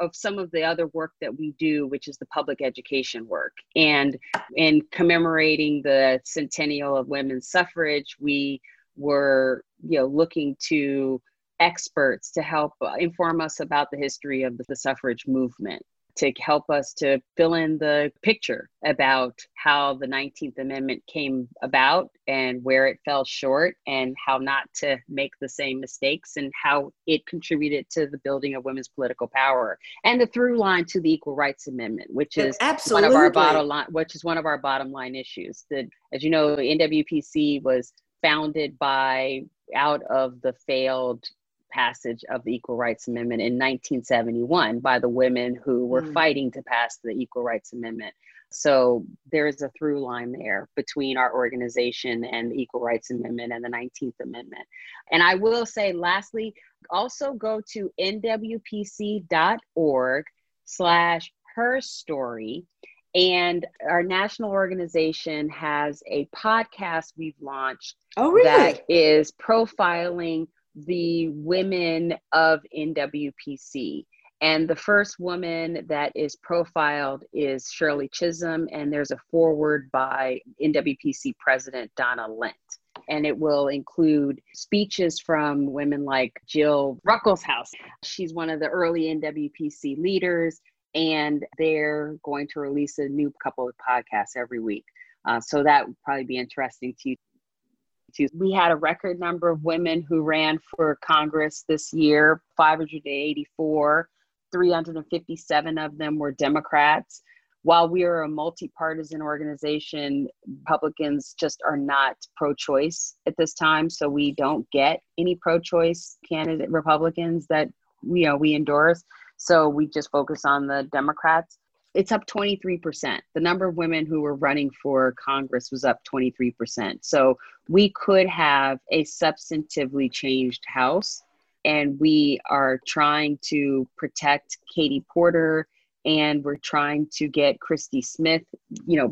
of some of the other work that we do, which is the public education work. And in commemorating the centennial of women's suffrage, we were, looking to experts to help inform us about the history of the suffrage movement, to help us to fill in the picture about how the 19th Amendment came about and where it fell short and how not to make the same mistakes and how it contributed to the building of women's political power and the through line to the Equal Rights Amendment, which is one of our bottom line issues. That, as you know, NWPC was founded out of the failed passage of the Equal Rights Amendment in 1971 by the women who were fighting to pass the Equal Rights Amendment. So there is a through line there between our organization and the Equal Rights Amendment and the 19th Amendment. And I will say, lastly, also go to nwpc.org/herstory. And our national organization has a podcast we've launched that is profiling the women of NWPC. And the first woman that is profiled is Shirley Chisholm, and there's a foreword by NWPC President Donna Lent. And it will include speeches from women like Jill Ruckelshaus. She's one of the early NWPC leaders, and they're going to release a new couple of podcasts every week. So that would probably be interesting to you. We had a record number of women who ran for Congress this year, 584, 357 of them were Democrats. While we are a multi-partisan organization, Republicans just are not pro-choice at this time. So we don't get any pro-choice candidate Republicans that we endorse. So we just focus on the Democrats. It's up 23%. The number of women who were running for Congress was up 23%. So we could have a substantively changed House. And we are trying to protect Katie Porter. And we're trying to get Christy Smith,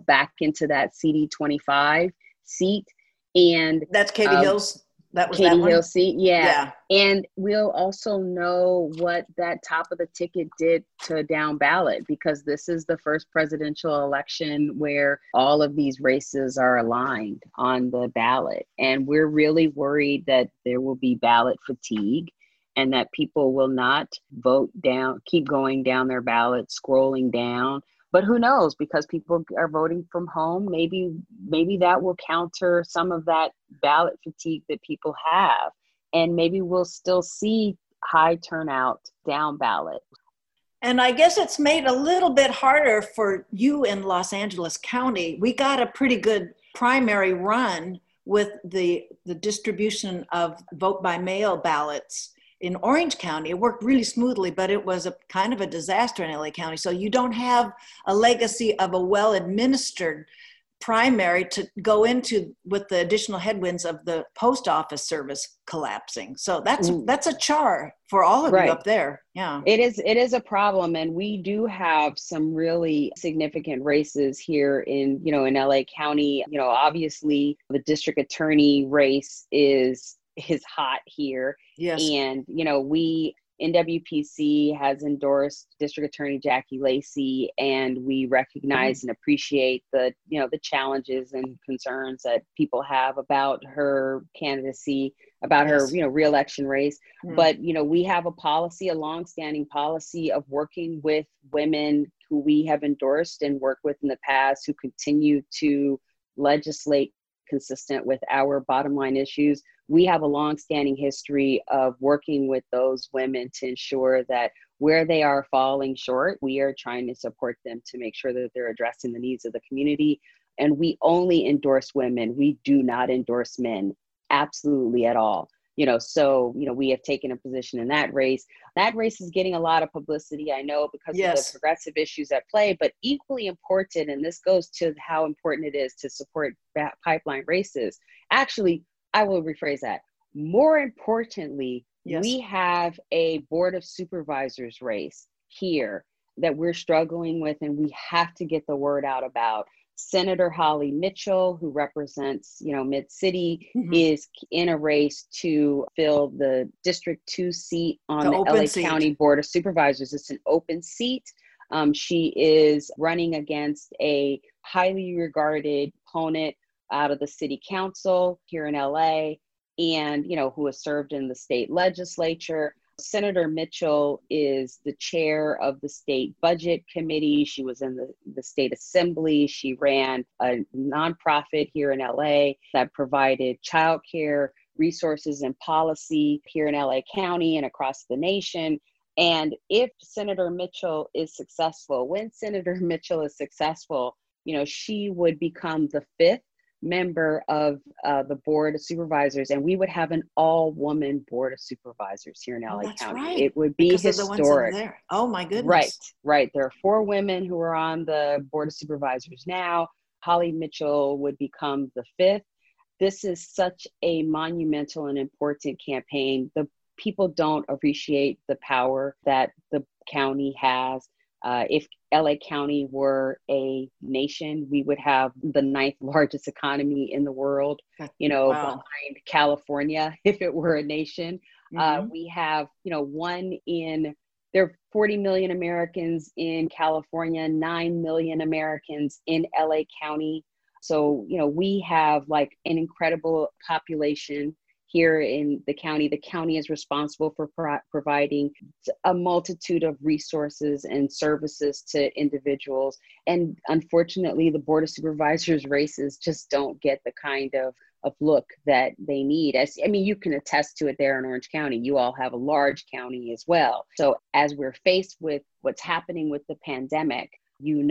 back into that CD25 seat. And that's Katie Hill's. That was Katie Hill seat, yeah. And we'll also know what that top of the ticket did to down ballot, because this is the first presidential election where all of these races are aligned on the ballot. And we're really worried that there will be ballot fatigue and that people will not vote down, keep going down their ballot, scrolling down. But who knows, because people are voting from home, maybe that will counter some of that ballot fatigue that people have. And maybe we'll still see high turnout down ballot. And I guess it's made a little bit harder for you in Los Angeles County. We got a pretty good primary run with the distribution of vote by mail ballots. In Orange County, it worked really smoothly, but it was a kind of a disaster in LA County. So you don't have a legacy of a well-administered primary to go into with the additional headwinds of the post office service collapsing. So that's a char for all of you up there. Yeah, it is a problem, and we do have some really significant races here in LA County. Obviously the district attorney race is hot here. Yes. And, NWPC has endorsed District Attorney Jackie Lacey, and we recognize and appreciate the challenges and concerns that people have about her candidacy, about her, reelection race. Mm-hmm. But, we have a longstanding policy of working with women who we have endorsed and worked with in the past, who continue to legislate consistent with our bottom line issues. We have a longstanding history of working with those women to ensure that where they are falling short, we are trying to support them to make sure that they're addressing the needs of the community. And we only endorse women. We do not endorse men, absolutely at all. So we have taken a position in that race. That race is getting a lot of publicity, I know, because of the progressive issues at play, but equally important, and this goes to how important it is to support pipeline races. Actually, I will rephrase that. More importantly, we have a board of supervisors race here that we're struggling with and we have to get the word out about. Senator Holly Mitchell, who represents, Mid-City, is in a race to fill the District 2 seat on the LA County Board of Supervisors. It's an open seat. She is running against a highly regarded opponent out of the city council here in LA and, who has served in the state legislature. Senator Mitchell is the chair of the state budget committee. She was in the state assembly. She ran a nonprofit here in LA that provided childcare resources and policy here in LA County and across the nation. And if Senator Mitchell is successful, she would become the fifth member of the Board of Supervisors, and we would have an all-woman Board of Supervisors here in LA County. Right. It would be historic. Oh my goodness. Right. There are 4 women who are on the Board of Supervisors now. Holly Mitchell would become the 5th. This is such a monumental and important campaign. The people don't appreciate the power that the county has. If LA County were a nation, we would have the 9th largest economy in the world, behind California, if it were a nation. We have, there are 40 million Americans in California, 9 million Americans in LA County. So, we have an incredible population here in the county. The county is responsible for providing a multitude of resources and services to individuals. And unfortunately, the Board of Supervisors races just don't get the kind of look that they need. You can attest to it there in Orange County. You all have a large county as well. So as we're faced with what's happening with the pandemic,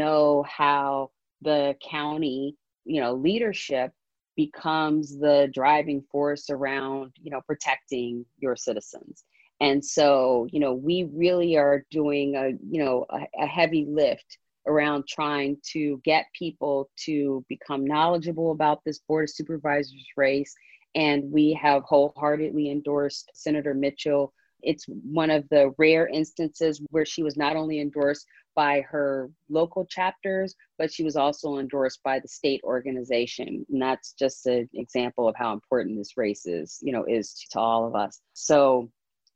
how the county, leadership becomes the driving force around, protecting your citizens. And so, we really are doing a heavy lift around trying to get people to become knowledgeable about this Board of Supervisors race. And we have wholeheartedly endorsed Senator Mitchell. It's one of the rare instances where she was not only endorsed by her local chapters, but she was also endorsed by the state organization. And that's just an example of how important this race is, is to all of us. So,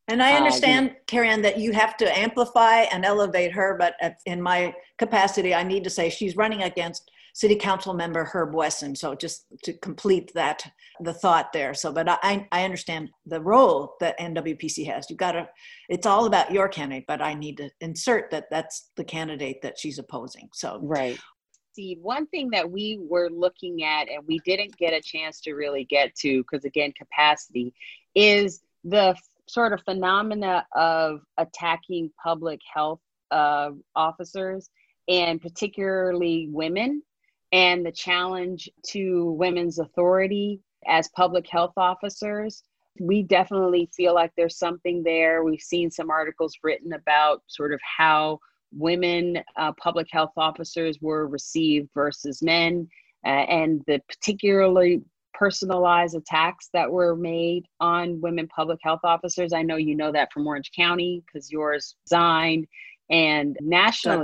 and I understand, Karriann, that you have to amplify and elevate her, but in my capacity, I need to say she's running against City Council member Herb Wesson. So just to complete the thought there. So, but I understand the role that NWPC has. It's all about your candidate, but I need to insert that that's the candidate that she's opposing. So, right. See, one thing that we were looking at and we didn't get a chance to really get to, because again, capacity, is the sort of phenomena of attacking public health officers, and particularly women, and the challenge to women's authority as public health officers. We definitely feel like there's something there. We've seen some articles written about sort of how women public health officers were received versus men, and the particularly personalized attacks that were made on women public health officers. I know you know that from Orange County because yours resigned. And nationally,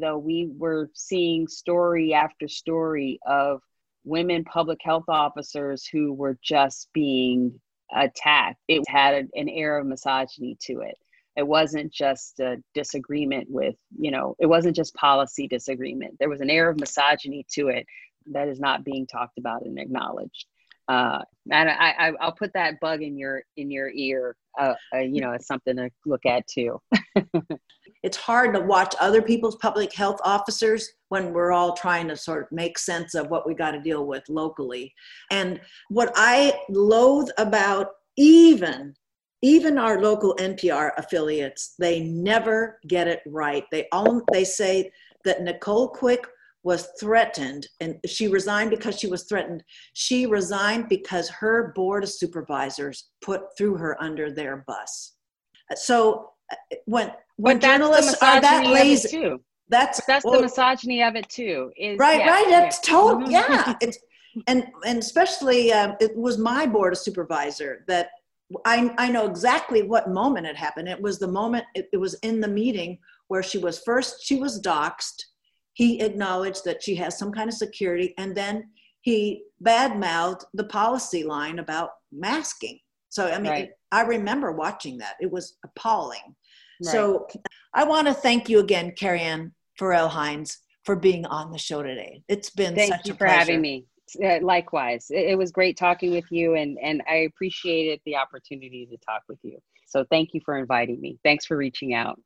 we were seeing story after story of women public health officers who were just being attacked. It had an air of misogyny to it. It wasn't just a disagreement with, it wasn't just policy disagreement. There was an air of misogyny to it that is not being talked about and acknowledged. And I'll put that bug in your ear, as something to look at too. It's hard to watch other people's public health officers when we're all trying to sort of make sense of what we got to deal with locally. And what I loathe about even our local NPR affiliates, they never get it right. They say that Nicole Quick was threatened, and she resigned because she was threatened. She resigned because her Board of Supervisors threw her under their bus. So when journalists are that lazy, the misogyny of it too. And especially it was my Board of Supervisor that I know exactly what moment it happened. It was the moment it was in the meeting where she was doxxed. he acknowledged that she has some kind of security, and then he badmouthed the policy line about masking. So, I mean, right. I remember watching that. It was appalling. Right. So I want to thank you again, Karriann Farrell Hinds, for being on the show today. It's been such a pleasure. Thank you for having me. Likewise. It was great talking with you, and I appreciated the opportunity to talk with you. So thank you for inviting me. Thanks for reaching out.